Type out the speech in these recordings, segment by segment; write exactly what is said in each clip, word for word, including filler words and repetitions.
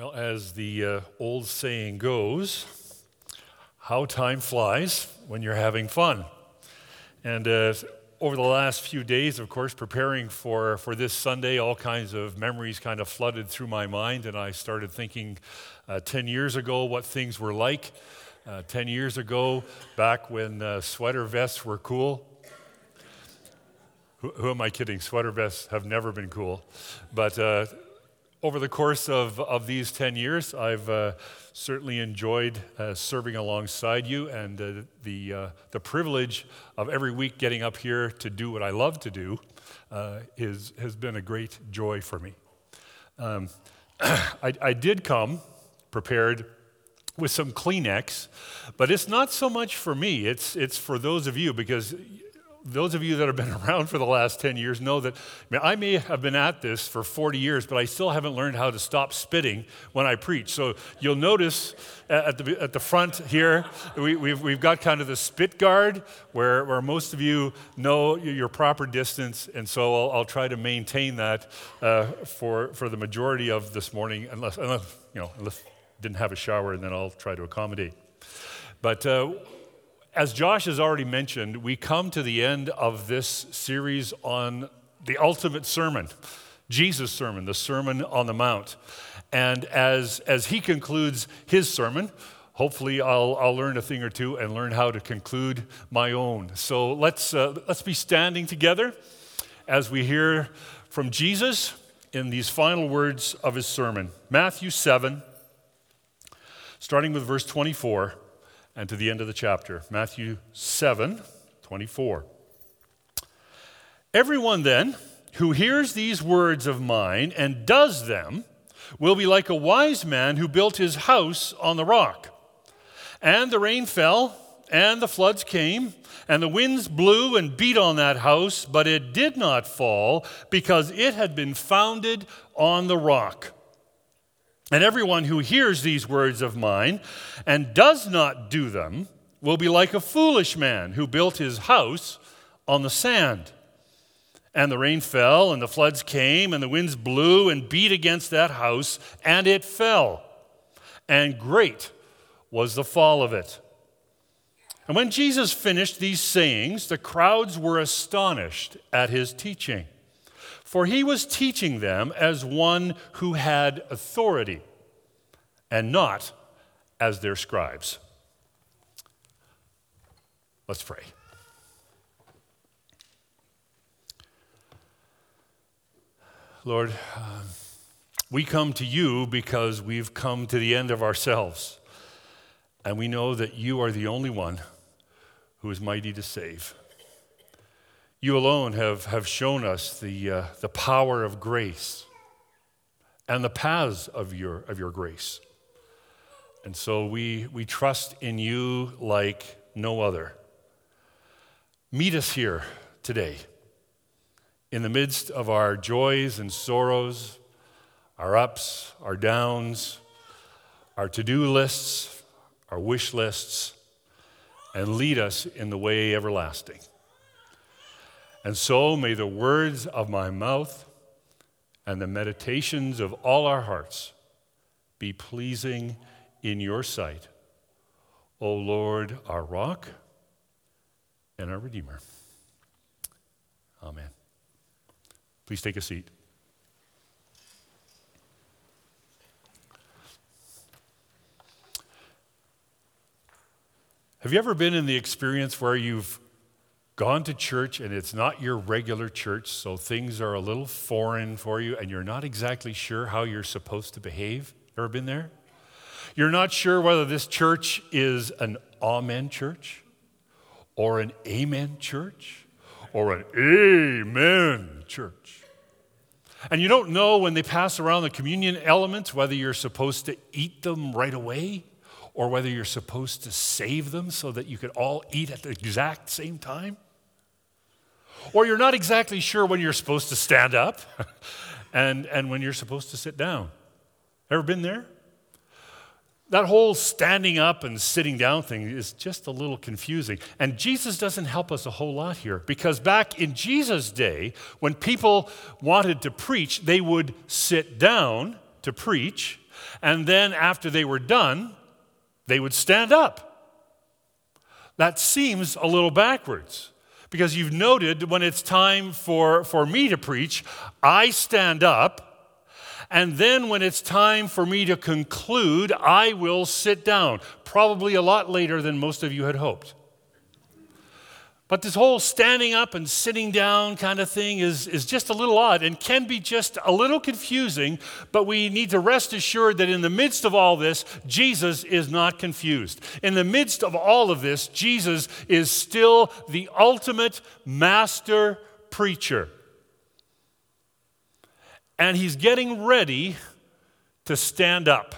Well, as the uh, old saying goes, how time flies when you're having fun. And uh, over the last few days, of course, preparing for, for this Sunday, all kinds of memories kind of flooded through my mind, and I started thinking uh, ten years ago what things were like. Uh, ten years ago, back when uh, sweater vests were cool. Who, who am I kidding? Sweater vests have never been cool. But uh, over the course of, of these ten years, I've uh, certainly enjoyed uh, serving alongside you, and uh, the uh, the privilege of every week getting up here to do what I love to do uh, is has been a great joy for me. Um, I, I did come prepared with some Kleenex, but it's not so much for me. It's it's for those of you, because those of you that have been around for the last ten years know that I, mean, I may have been at this for forty years, but I still haven't learned how to stop spitting when I preach. So you'll notice at the at the front here, we, we've we've got kind of the spit guard where, where most of you know your proper distance, and so I'll, I'll try to maintain that uh, for for the majority of this morning, unless unless you know unless didn't have a shower, and then I'll try to accommodate. But Uh, As Josh has already mentioned, we come to the end of this series on the ultimate sermon, Jesus' sermon, the Sermon on the Mount. And as as he concludes his sermon, hopefully I'll I'll learn a thing or two and learn how to conclude my own. So let's uh, let's be standing together as we hear from Jesus in these final words of his sermon. Matthew seven, starting with verse twenty-four. And to the end of the chapter, Matthew seven twenty-four. Everyone then who hears these words of mine and does them will be like a wise man who built his house on the rock. And the rain fell, and the floods came, and the winds blew and beat on that house, but it did not fall, because it had been founded on the rock. And everyone who hears these words of mine and does not do them will be like a foolish man who built his house on the sand. And the rain fell, and the floods came, and the winds blew and beat against that house, and it fell. And great was the fall of it. And when Jesus finished these sayings, the crowds were astonished at his teaching. For he was teaching them as one who had authority, and not as their scribes. Let's pray. Lord, uh, we come to you because we've come to the end of ourselves, and we know that you are the only one who is mighty to save. You alone have, have shown us the uh, the power of grace and the paths of your of your grace. And so we we trust in you like no other. Meet us here today in the midst of our joys and sorrows, our ups, our downs, our to-do lists, our wish lists, and lead us in the way everlasting. And so may the words of my mouth and the meditations of all our hearts be pleasing in your sight, O Lord, our rock and our Redeemer. Amen. Please take a seat. Have you ever been in the experience where you've gone to church and it's not your regular church, so things are a little foreign for you, and you're not exactly sure how you're supposed to behave? Ever been there? You're not sure whether this church is an amen church or an amen church or an amen church. And you don't know when they pass around the communion elements whether you're supposed to eat them right away or whether you're supposed to save them so that you could all eat at the exact same time. Or you're not exactly sure when you're supposed to stand up and, and when you're supposed to sit down. Ever been there? That whole standing up and sitting down thing is just a little confusing. And Jesus doesn't help us a whole lot here, because back in Jesus' day, when people wanted to preach, they would sit down to preach, And then after they were done, they would stand up. That seems a little backwards, because you've noted when it's time for, for me to preach, I stand up. And then when it's time for me to conclude, I will sit down, probably a lot later than most of you had hoped. But this whole standing up and sitting down kind of thing is, is just a little odd and can be just a little confusing, but we need to rest assured that in the midst of all this, Jesus is not confused. In the midst of all of this, Jesus is still the ultimate master preacher. And he's getting ready to stand up.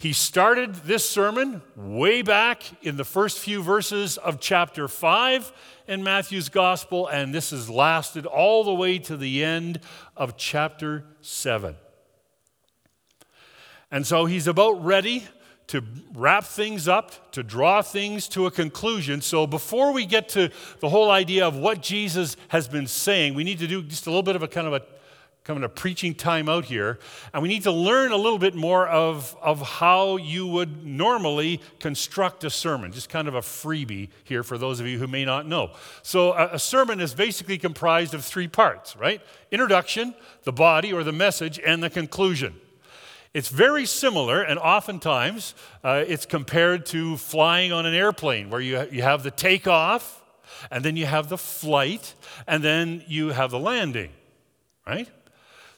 He started this sermon way back in the first few verses of chapter five in Matthew's gospel, and this has lasted all the way to the end of chapter seven. And so he's about ready to wrap things up, to draw things to a conclusion. So before we get to the whole idea of what Jesus has been saying, we need to do just a little bit of a kind of a kind of a preaching time out here, and we need to learn a little bit more of, of how you would normally construct a sermon, just kind of a freebie here for those of you who may not know. So a, a sermon is basically comprised of three parts, right? Introduction, the body or the message, and the conclusion. It's very similar, and oftentimes uh, it's compared to flying on an airplane, where you, you have the takeoff, and then you have the flight, and then you have the landing, right?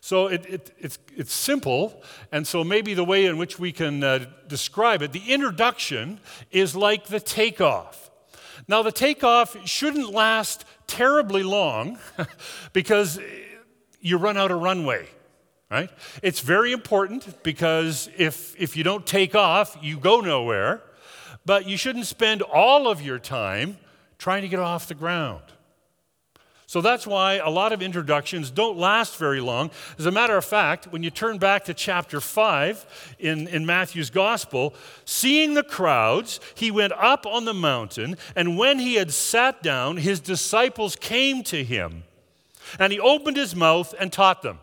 So it, it, it's, it's simple, and so maybe the way in which we can uh, describe it, the introduction is like the takeoff. Now, the takeoff shouldn't last terribly long because you run out of runway. Right? It's very important because if, if you don't take off, you go nowhere, but you shouldn't spend all of your time trying to get off the ground. So that's why a lot of introductions don't last very long. As a matter of fact, when you turn back to chapter five in, in Matthew's gospel, seeing the crowds, he went up on the mountain, and when he had sat down, his disciples came to him, and he opened his mouth and taught them.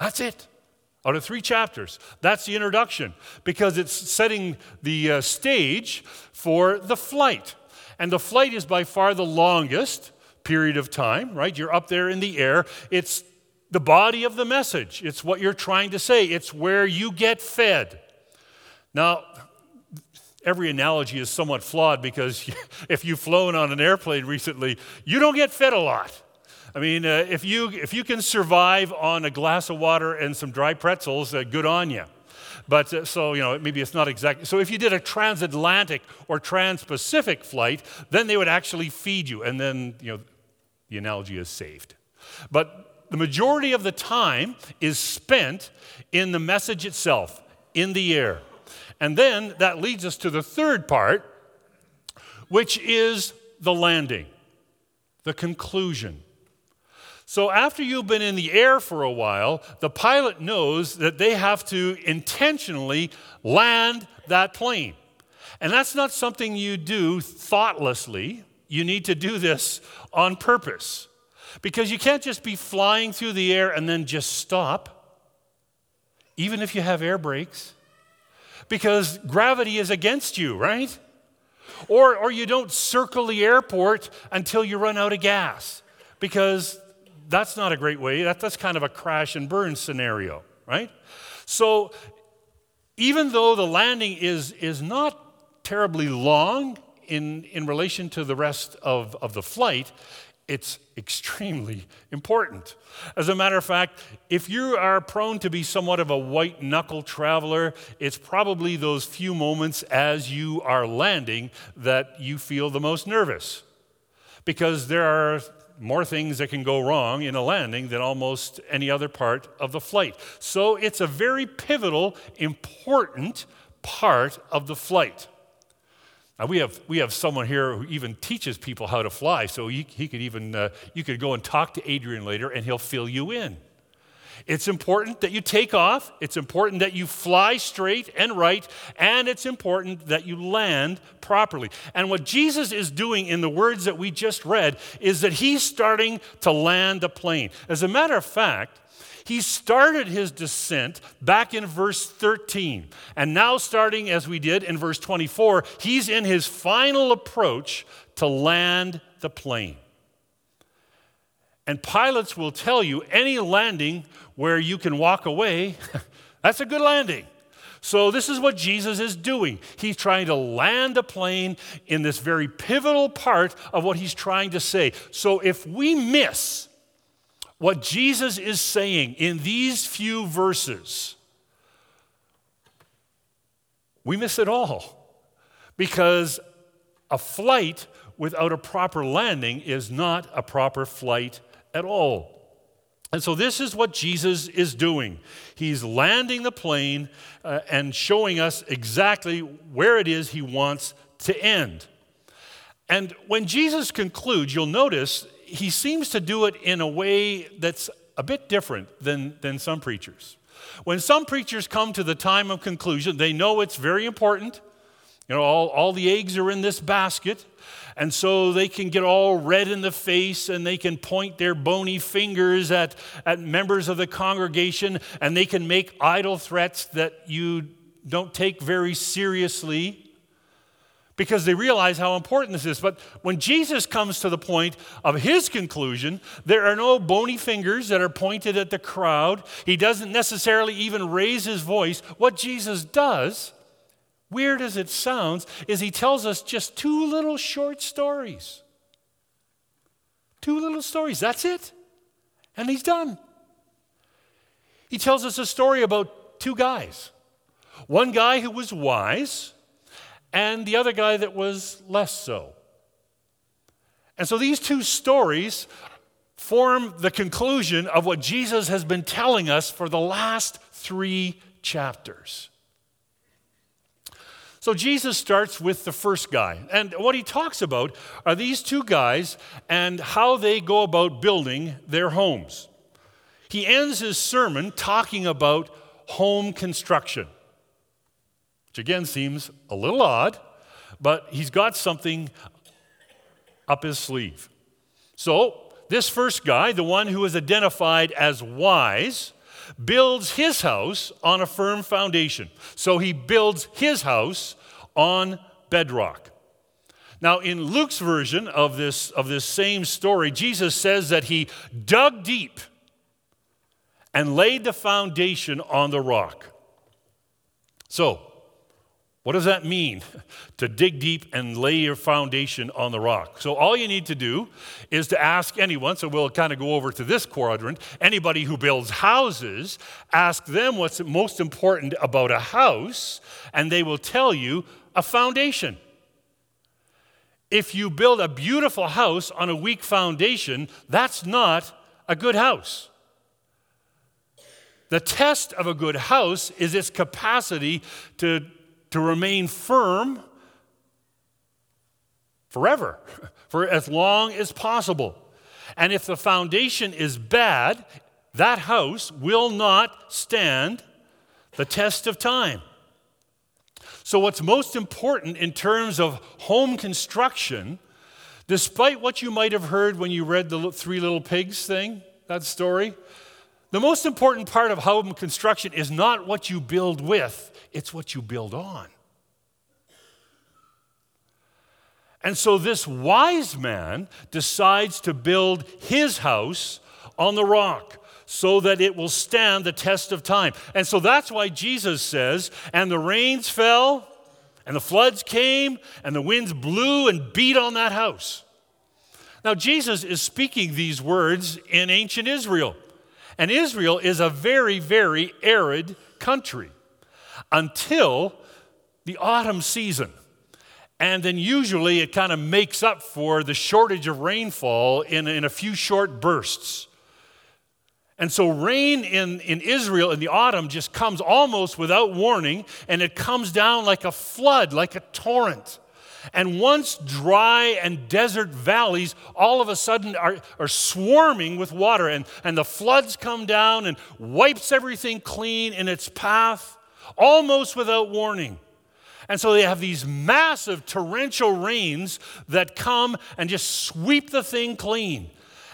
That's it. Out of three chapters, that's the introduction, because it's setting the uh, stage for the flight. And the flight is by far the longest period of time, right? You're up there in the air. It's the body of the message. It's what you're trying to say. It's where you get fed. Now, every analogy is somewhat flawed, because if you've flown on an airplane recently, you don't get fed a lot. I mean, uh, if you if you can survive on a glass of water and some dry pretzels, uh, good on you. But uh, so, you know, maybe it's not exactly. So if you did a transatlantic or trans-Pacific flight, then they would actually feed you. And then, you know, the analogy is saved. But the majority of the time is spent in the message itself, in the air. And then that leads us to the third part, which is the landing, the conclusion. So after you've been in the air for a while, the pilot knows that they have to intentionally land that plane. And that's not something you do thoughtlessly. You need to do this on purpose, because you can't just be flying through the air and then just stop, even if you have air brakes, because gravity is against you, right? Or, or you don't circle the airport until you run out of gas, because that's not a great way. That, that's kind of a crash and burn scenario, right? So even though the landing is, is not terribly long in, in relation to the rest of, of the flight, it's extremely important. As a matter of fact, if you are prone to be somewhat of a white-knuckle traveler, it's probably those few moments as you are landing that you feel the most nervous, because there are more things that can go wrong in a landing than almost any other part of the flight. So it's a very pivotal, important part of the flight. Now we have we have someone here who even teaches people how to fly, so he, he could even uh, you could go and talk to Adrian later, and he'll fill you in. It's important that you take off, it's important that you fly straight and right, and it's important that you land properly. And what Jesus is doing in the words that we just read is that he's starting to land a plane. As a matter of fact, he started his descent back in verse thirteen. And now starting as we did in verse twenty-four, he's in his final approach to land the plane. And pilots will tell you any landing where you can walk away, that's a good landing. So this is what Jesus is doing. He's trying to land a plane in this very pivotal part of what he's trying to say. So if we miss what Jesus is saying in these few verses, we miss it all, because a flight without a proper landing is not a proper flight at all. And so this is what Jesus is doing. He's landing the plane uh, and showing us exactly where it is he wants to end. And when Jesus concludes, you'll notice he seems to do it in a way that's a bit different than, than some preachers. When some preachers come to the time of conclusion, they know it's very important. You know, all, all the eggs are in this basket. And so they can get all red in the face, and they can point their bony fingers at, at members of the congregation, and they can make idle threats that you don't take very seriously, because they realize how important this is. But when Jesus comes to the point of his conclusion, there are no bony fingers that are pointed at the crowd. He doesn't necessarily even raise his voice. What Jesus does, weird as it sounds, is he tells us just two little short stories. Two little stories, that's it. And he's done. He tells us a story about two guys. One guy who was wise, and the other guy that was less so. And so these two stories form the conclusion of what Jesus has been telling us for the last three chapters. So Jesus starts with the first guy. And what he talks about are these two guys and how they go about building their homes. He ends his sermon talking about home construction, which again seems a little odd, but he's got something up his sleeve. So this first guy, the one who is identified as wise, builds his house on a firm foundation. So he builds his house on bedrock. Now, in Luke's version of this, of this same story, Jesus says that he dug deep and laid the foundation on the rock. So, what does that mean, to dig deep and lay your foundation on the rock? So all you need to do is to ask anyone, so we'll kind of go over to this quadrant, anybody who builds houses, ask them what's most important about a house, and they will tell you a foundation. If you build a beautiful house on a weak foundation, that's not a good house. The test of a good house is its capacity to to remain firm forever, for as long as possible. And if the foundation is bad, that house will not stand the test of time. So what's most important in terms of home construction, despite what you might have heard when you read the Three Little Pigs thing, that story, the most important part of home construction is not what you build with, it's what you build on. And so this wise man decides to build his house on the rock so that it will stand the test of time. And so that's why Jesus says, and the rains fell, and the floods came, and the winds blew and beat on that house. Now, Jesus is speaking these words in ancient Israel. And Israel is a very, very arid country until the autumn season. And then usually it kind of makes up for the shortage of rainfall in, in a few short bursts. And so rain in, in Israel in the autumn just comes almost without warning, and it comes down like a flood, like a torrent. And once dry and desert valleys all of a sudden are, are swarming with water, and, and the floods come down and wipes everything clean in its path, almost without warning. And so they have these massive torrential rains that come and just sweep the thing clean.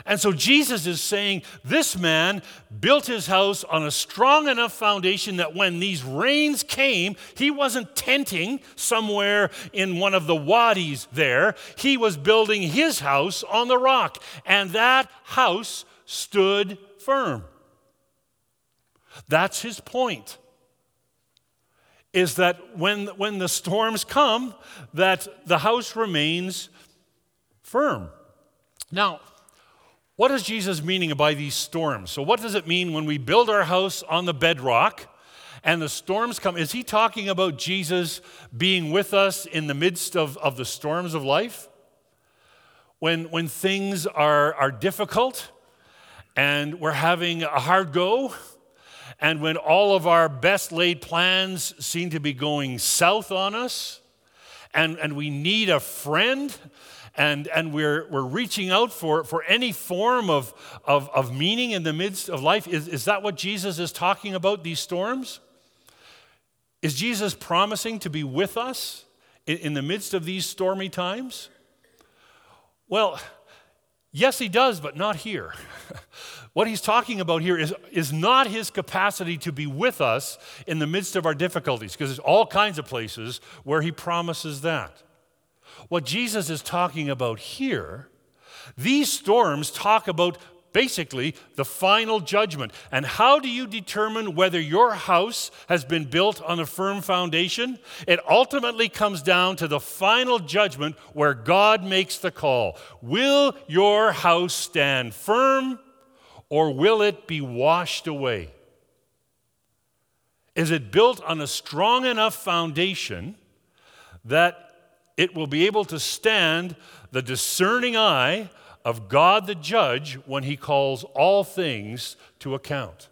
And so Jesus is saying, this man built his house on a strong enough foundation that when these rains came, he wasn't tenting somewhere in one of the wadis there. He was building his house on the rock, and that house stood firm. That's his point, is that when, when the storms come, that the house remains firm. Now, what is Jesus meaning by these storms? So what does it mean when we build our house on the bedrock and the storms come? Is he talking about Jesus being with us in the midst of, of the storms of life? When, when things are, are difficult and we're having a hard go, and when all of our best laid plans seem to be going south on us, and, and we need a friend, And and we're we're reaching out for, for any form of, of, of meaning in the midst of life. Is, is that what Jesus is talking about, these storms? Is Jesus promising to be with us in, in the midst of these stormy times? Well, yes, he does, but not here. What he's talking about here is, is not his capacity to be with us in the midst of our difficulties, because there's all kinds of places where he promises that. What Jesus is talking about here, these storms talk about basically the final judgment. And how do you determine whether your house has been built on a firm foundation? It ultimately comes down to the final judgment where God makes the call. Will your house stand firm, or will it be washed away? Is it built on a strong enough foundation that it will be able to stand the discerning eye of God the judge when he calls all things to account?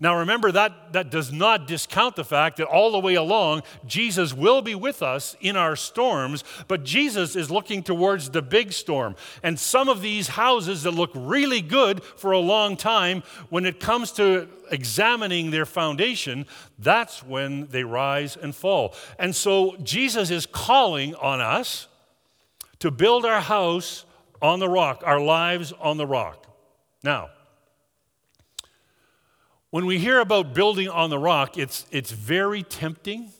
Now remember, that, that does not discount the fact that all the way along, Jesus will be with us in our storms, but Jesus is looking towards the big storm. And some of these houses that look really good for a long time, when it comes to examining their foundation, that's when they rise and fall. And so Jesus is calling on us to build our house on the rock, our lives on the rock. Now, when we hear about building on the rock, it's it's very tempting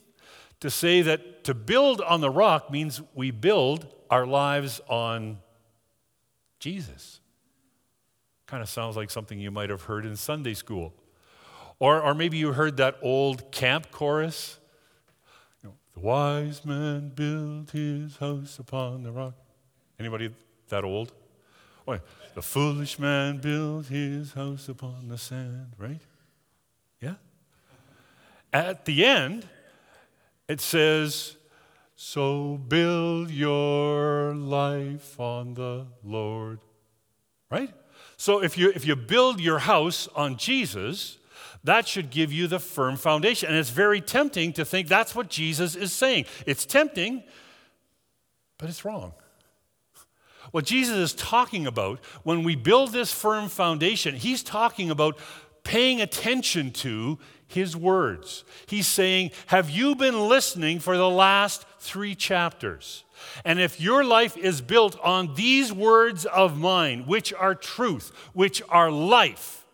to say that to build on the rock means we build our lives on Jesus. Kind of sounds like something you might have heard in Sunday school. Or, or maybe you heard that old camp chorus. You know, the wise man built his house upon the rock. Anybody that old? Oh, the foolish man built his house upon the sand, right? Yeah? At the end, it says, so build your life on the Lord, right? So if you if you build your house on Jesus, that should give you the firm foundation. And it's very tempting to think that's what Jesus is saying. It's tempting, but it's wrong. What Jesus is talking about, when we build this firm foundation, he's talking about paying attention to his words. He's saying, have you been listening for the last three chapters? And if your life is built on these words of mine, which are truth, which are life,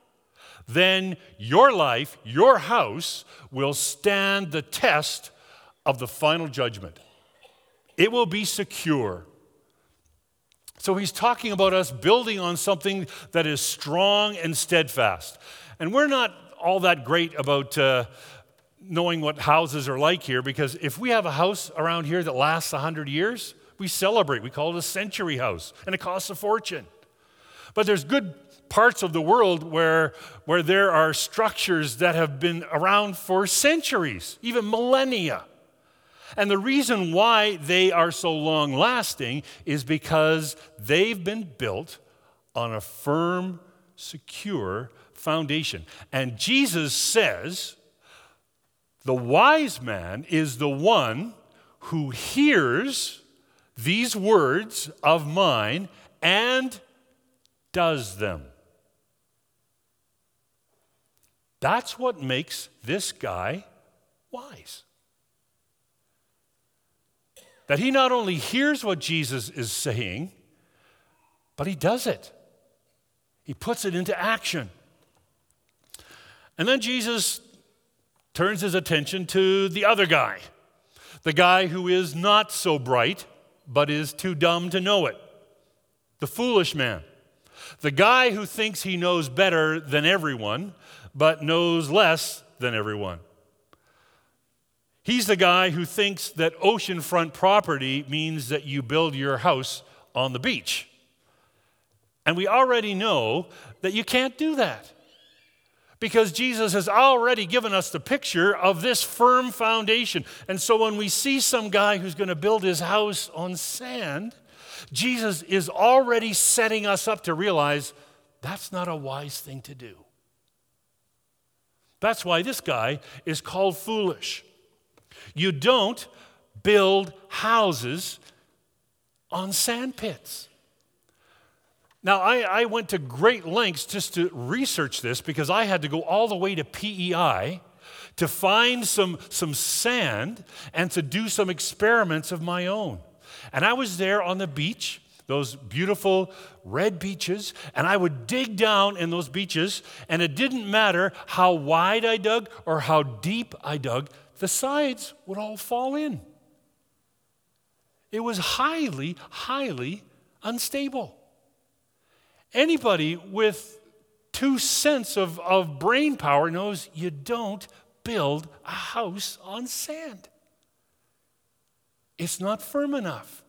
then your life, your house, will stand the test of the final judgment. It will be secure. So he's talking about us building on something that is strong and steadfast. And we're not all that great about uh, knowing what houses are like here, because if we have a house around here that lasts one hundred years, we celebrate. We call it a century house, and it costs a fortune. But there's good parts of the world where, where there are structures that have been around for centuries, even millennia. And the reason why they are so long-lasting is because they've been built on a firm, secure foundation. And Jesus says the wise man is the one who hears these words of mine and does them. That's what makes this guy wise. That he not only hears what Jesus is saying, but he does it. He puts it into action. And then Jesus turns his attention to the other guy, the guy who is not so bright, but is too dumb to know it, the foolish man, the guy who thinks he knows better than everyone, but knows less than everyone. He's the guy who thinks that oceanfront property means that you build your house on the beach. And we already know that you can't do that, because Jesus has already given us the picture of this firm foundation. And so when we see some guy who's going to build his house on sand, Jesus is already setting us up to realize that's not a wise thing to do. That's why this guy is called foolish. You don't build houses on sand pits. Now, I, I went to great lengths just to research this, because I had to go all the way to P E I to find some, some sand and to do some experiments of my own. And I was there on the beach, those beautiful red beaches, and I would dig down in those beaches, and it didn't matter how wide I dug or how deep I dug, the sides would all fall in. It was highly, highly unstable. Anybody with two cents of, of brain power knows you don't build a house on sand. It's not firm enough.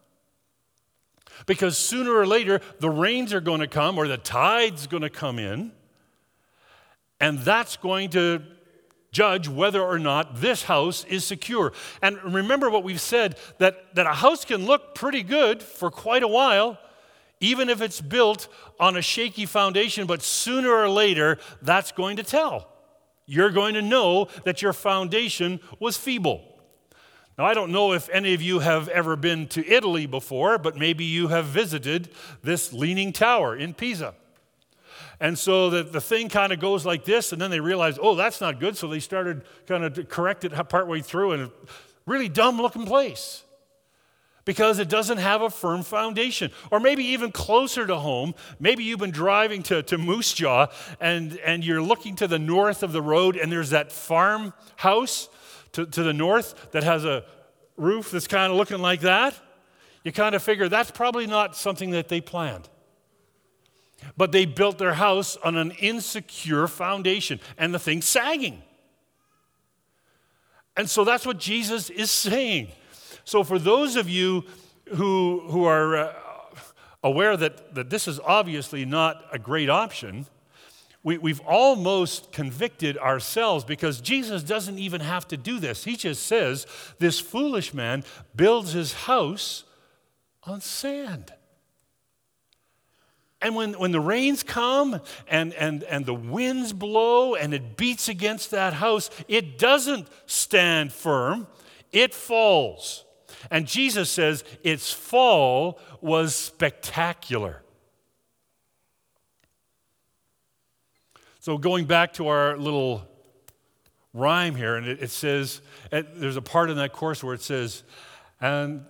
Because sooner or later, the rains are going to come, or the tide's going to come in, and that's going to judge whether or not this house is secure. And remember what we've said, that, that a house can look pretty good for quite a while, even if it's built on a shaky foundation, but sooner or later, that's going to tell. You're going to know that your foundation was feeble. Now, I don't know if any of you have ever been to Italy before, but maybe you have visited this Leaning Tower in Pisa. And so the, the thing kind of goes like this, and then they realize, oh, that's not good, so they started kind of to correct it partway through, and a really dumb-looking place because it doesn't have a firm foundation. Or maybe even closer to home, maybe you've been driving to, to Moose Jaw, and, and you're looking to the north of the road, and there's that farmhouse to, to the north that has a roof that's kind of looking like that. You kind of figure that's probably not something that they planned. But they built their house on an insecure foundation, and the thing's sagging. And so that's what Jesus is saying. So for those of you who, who are uh, aware that, that this is obviously not a great option, we, we've almost convicted ourselves, because Jesus doesn't even have to do this. He just says this foolish man builds his house on sand. And when, when the rains come and, and, and the winds blow and it beats against that house, it doesn't stand firm. It falls. And Jesus says its fall was spectacular. So going back to our little rhyme here, and it, it says, and there's a part in that course where it says, and,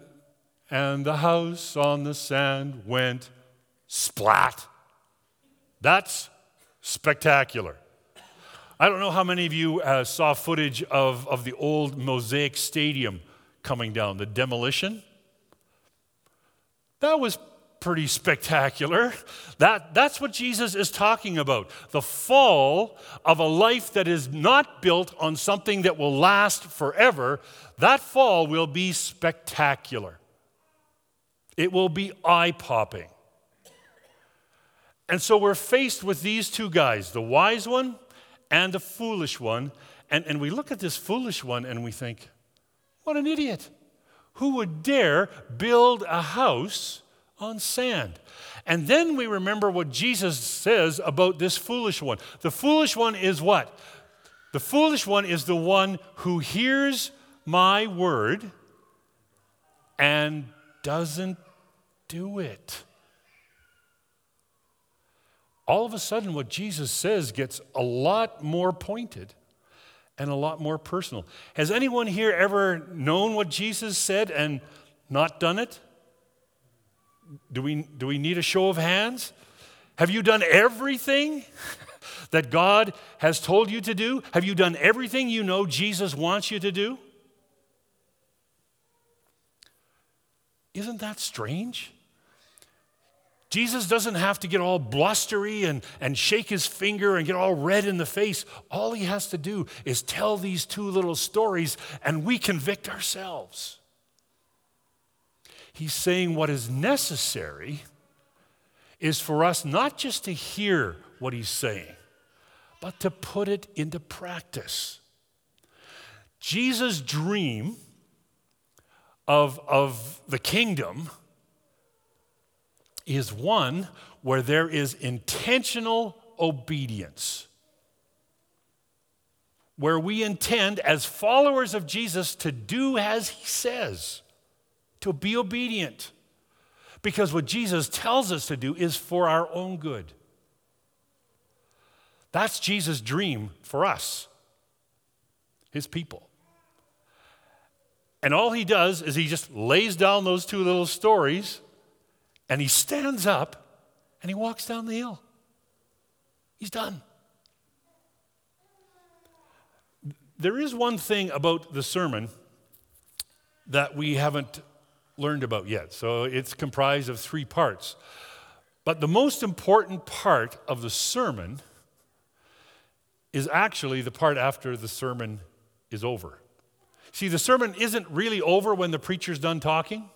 and the house on the sand went splat. That's spectacular. I don't know how many of you uh, saw footage of, of the old Mosaic Stadium coming down, the demolition. That was pretty spectacular. That, that's what Jesus is talking about. The fall of a life that is not built on something that will last forever, that fall will be spectacular. It will be eye-popping. And so we're faced with these two guys, the wise one and the foolish one. And, and we look at this foolish one and we think, what an idiot. Who would dare build a house on sand? And then we remember what Jesus says about this foolish one. The foolish one is what? The foolish one is the one who hears my word and doesn't do it. All of a sudden, what Jesus says gets a lot more pointed and a lot more personal. Has anyone here ever known what Jesus said and not done it? Do we, do we need a show of hands? Have you done everything that God has told you to do? Have you done everything you know Jesus wants you to do? Isn't that strange? Jesus doesn't have to get all blustery and, and shake his finger and get all red in the face. All he has to do is tell these two little stories, and we convict ourselves. He's saying what is necessary is for us not just to hear what he's saying, but to put it into practice. Jesus' dream of, of the kingdom is one where there is intentional obedience, where we intend as followers of Jesus to do as he says, to be obedient, because what Jesus tells us to do is for our own good. That's Jesus' dream for us, his people. And all he does is he just lays down those two little stories, and he stands up, and he walks down the hill. He's done. There is one thing about the sermon that we haven't learned about yet. So it's comprised of three parts. But the most important part of the sermon is actually the part after the sermon is over. See, the sermon isn't really over when the preacher's done talking.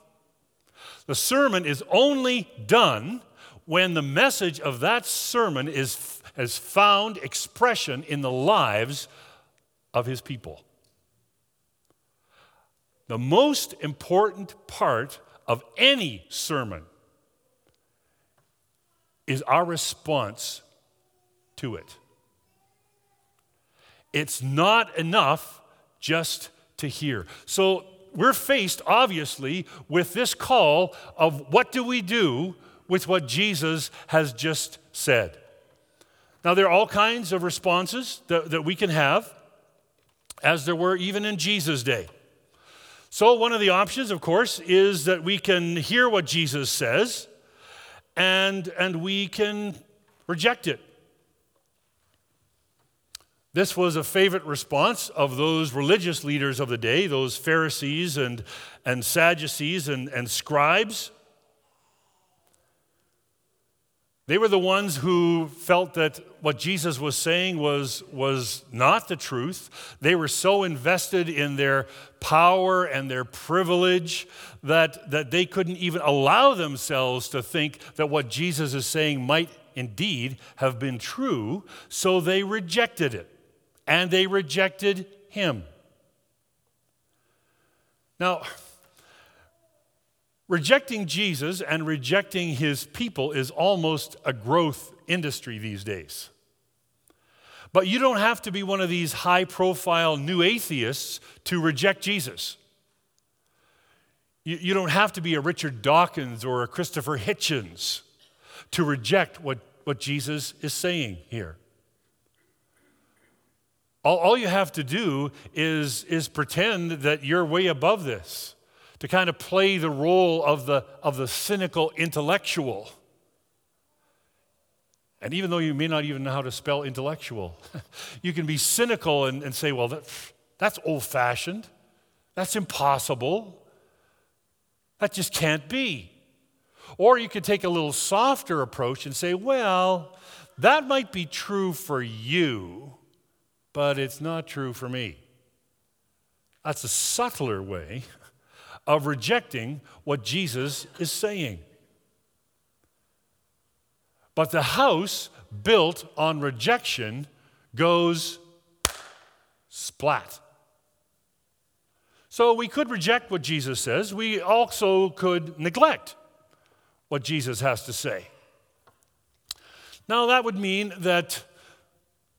The sermon is only done when the message of that sermon is has found expression in the lives of his people. The most important part of any sermon is our response to it. It's not enough just to hear. So we're faced, obviously, with this call of what do we do with what Jesus has just said. Now, there are all kinds of responses that, that we can have, as there were even in Jesus' day. So one of the options, of course, is that we can hear what Jesus says and, and we can reject it. This was a favorite response of those religious leaders of the day, those Pharisees and, and Sadducees and, and scribes. They were the ones who felt that what Jesus was saying was, was not the truth. They were so invested in their power and their privilege that, that they couldn't even allow themselves to think that what Jesus is saying might indeed have been true, so they rejected it. And they rejected him. Now, rejecting Jesus and rejecting his people is almost a growth industry these days. But you don't have to be one of these high-profile new atheists to reject Jesus. You, you don't have to be a Richard Dawkins or a Christopher Hitchens to reject what, what Jesus is saying here. All, all you have to do is, is pretend that you're way above this, to kind of play the role of the, of the cynical intellectual. And even though you may not even know how to spell intellectual, you can be cynical and, and say, well, that, that's old-fashioned. That's impossible. That just can't be. Or you could take a little softer approach and say, well, that might be true for you, but it's not true for me. That's a subtler way of rejecting what Jesus is saying. But the house built on rejection goes splat. So we could reject what Jesus says. We also could neglect what Jesus has to say. Now, that would mean that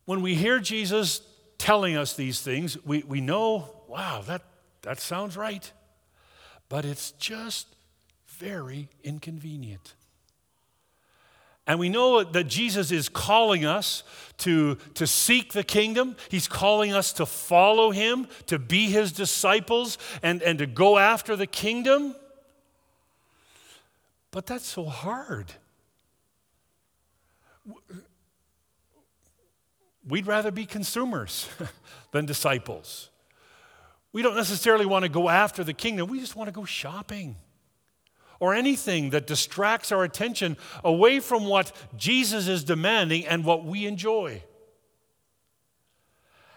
when we hear Jesus telling us these things, we, we know, wow, that, that sounds right. but it's just very inconvenient. And we know that Jesus is calling us to, to seek the kingdom. He's calling us to follow him, to be his disciples, and, and to go after the kingdom. But that's so hard. We'd rather be consumers than disciples. We don't necessarily want to go after the kingdom. We just want to go shopping or anything that distracts our attention away from what Jesus is demanding and what we enjoy.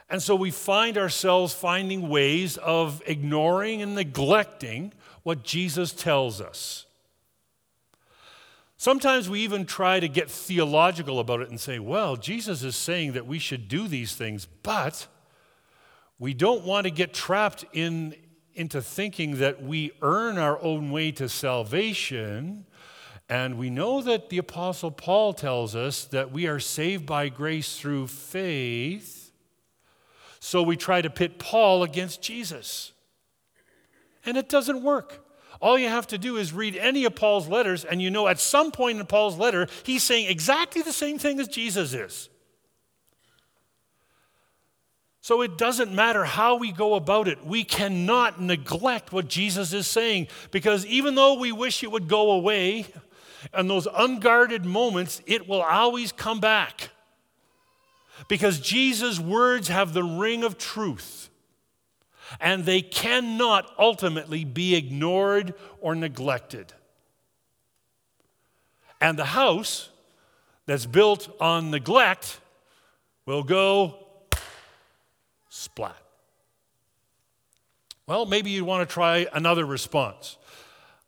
And so we find ourselves finding ways of ignoring and neglecting what Jesus tells us. Sometimes we even try to get theological about it and say, well, Jesus is saying that we should do these things, but we don't want to get trapped in into thinking that we earn our own way to salvation. And we know that the Apostle Paul tells us that we are saved by grace through faith. So we try to pit Paul against Jesus. And it doesn't work. All you have to do is read any of Paul's letters, and you know at some point in Paul's letter, he's saying exactly the same thing as Jesus is. So it doesn't matter how we go about it. We cannot neglect what Jesus is saying, because even though we wish it would go away, in those unguarded moments, it will always come back. Because Jesus' words have the ring of truth. And they cannot ultimately be ignored or neglected. And the house that's built on neglect will go splat. Well, maybe you want to try another response.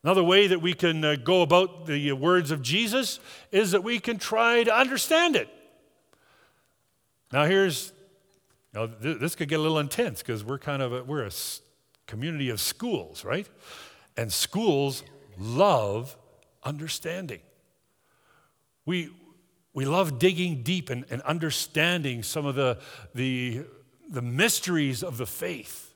Another way that we can uh, go about the words of Jesus is that we can try to understand it. Now here's Now, this could get a little intense because we're kind of a, we're a community of schools, right? And schools love understanding. We we love digging deep and, and understanding some of the, the the mysteries of the faith.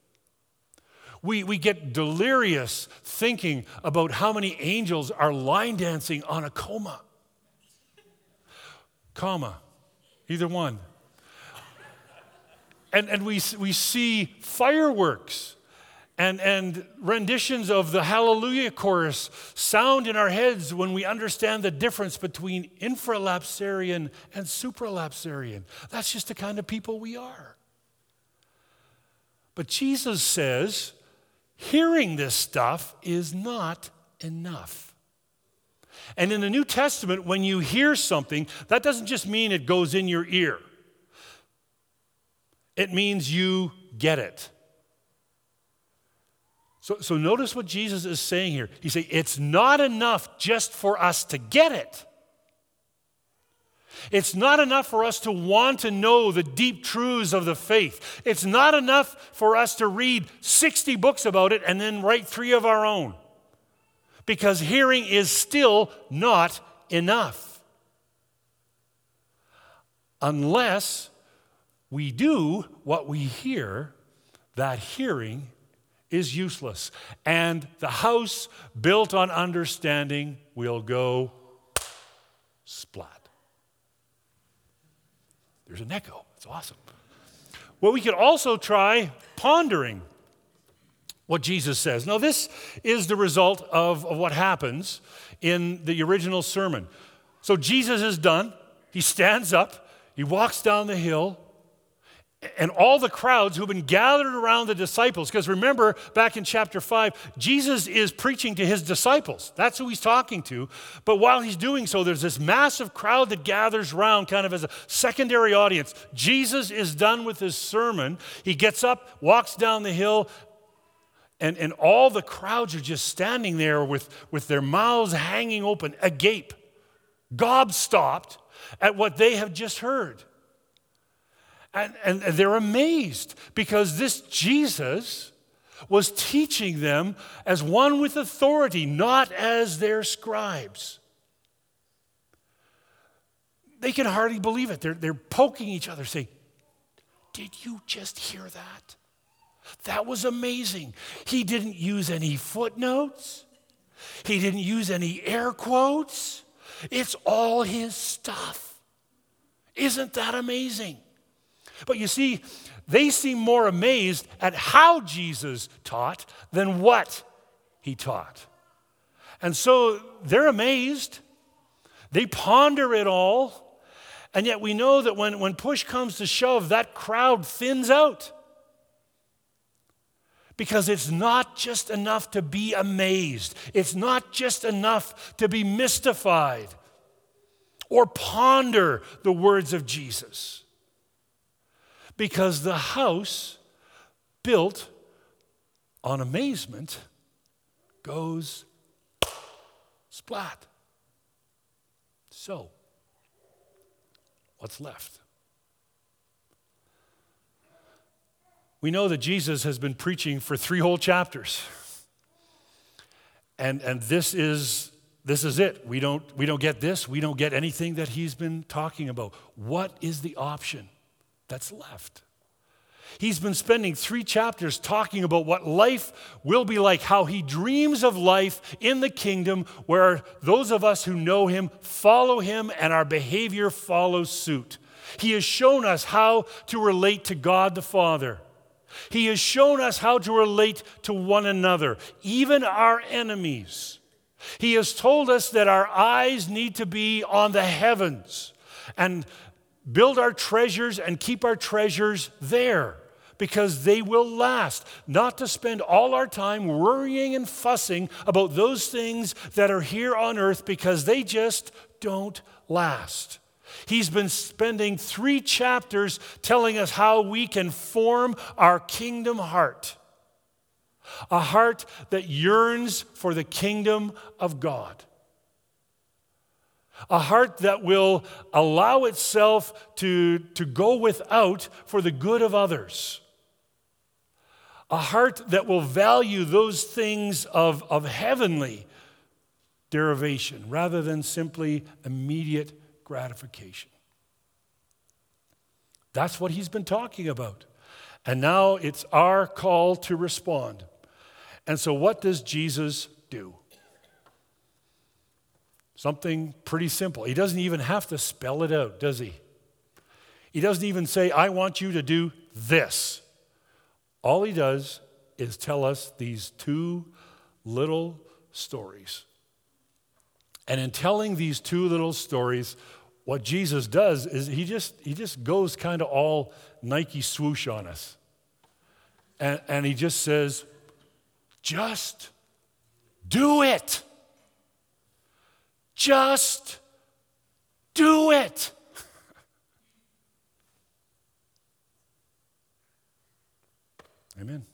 We we get delirious thinking about how many angels are line dancing on a coma. Comma, either one. And and we we see fireworks and, and renditions of the Hallelujah chorus sound in our heads when we understand the difference between infralapsarian and supralapsarian. That's just the kind of people we are. But Jesus says, hearing this stuff is not enough. And in the New Testament, when you hear something, that doesn't just mean it goes in your ear. It means you get it. So, so notice what Jesus is saying here. He's saying it's not enough just for us to get it. It's not enough for us to want to know the deep truths of the faith. It's not enough for us to read sixty books about it and then write three of our own. Because hearing is still not enough. Unless we do what we hear, that hearing is useless. And the house built on understanding will go splat. There's an echo. It's awesome. Well, we could also try pondering what Jesus says. Now, this is the result of, of what happens in the original sermon. So Jesus is done. He stands up. He walks down the hill. And all the crowds who've been gathered around the disciples, because remember back in chapter five, Jesus is preaching to his disciples. That's who he's talking to. But while he's doing so, there's this massive crowd that gathers around kind of as a secondary audience. Jesus is done with his sermon. He gets up, walks down the hill, and, and all the crowds are just standing there with, with their mouths hanging open, agape, gobstopped at what they have just heard. And, and they're amazed because this Jesus was teaching them as one with authority, not as their scribes. They can hardly believe it. They're, they're poking each other saying, did you just hear that? That was amazing. He didn't use any footnotes. He didn't use any air quotes. It's all his stuff. Isn't that amazing? But you see, they seem more amazed at how Jesus taught than what he taught. And so they're amazed. They ponder it all. And yet we know that when, when push comes to shove, that crowd thins out. Because it's not just enough to be amazed. It's not just enough to be mystified or ponder the words of Jesus. Because the house built on amazement goes splat. So, what's left? We know that Jesus has been preaching for three whole chapters. And and this is this is it. We don't we don't get this, we don't get anything that he's been talking about. What is the option that's left? He's been spending three chapters talking about what life will be like, how he dreams of life in the kingdom where those of us who know him follow him and our behavior follows suit. He has shown us how to relate to God the Father. He has shown us how to relate to one another, even our enemies. He has told us that our eyes need to be on the heavens and build our treasures and keep our treasures there because they will last, not to spend all our time worrying and fussing about those things that are here on earth because they just don't last. He's been spending three chapters telling us how we can form our kingdom heart, a heart that yearns for the kingdom of God, a heart that will allow itself to, to go without for the good of others, a heart that will value those things of, of heavenly derivation rather than simply immediate gratification. That's what he's been talking about. And now it's our call to respond. And so what does Jesus do? Something pretty simple. He doesn't even have to spell it out, does he? He doesn't even say, I want you to do this. All he does is tell us these two little stories. And in telling these two little stories, what Jesus does is he just he just goes kind of all Nike swoosh on us. And, and he just says, just do it. Just do it. Amen.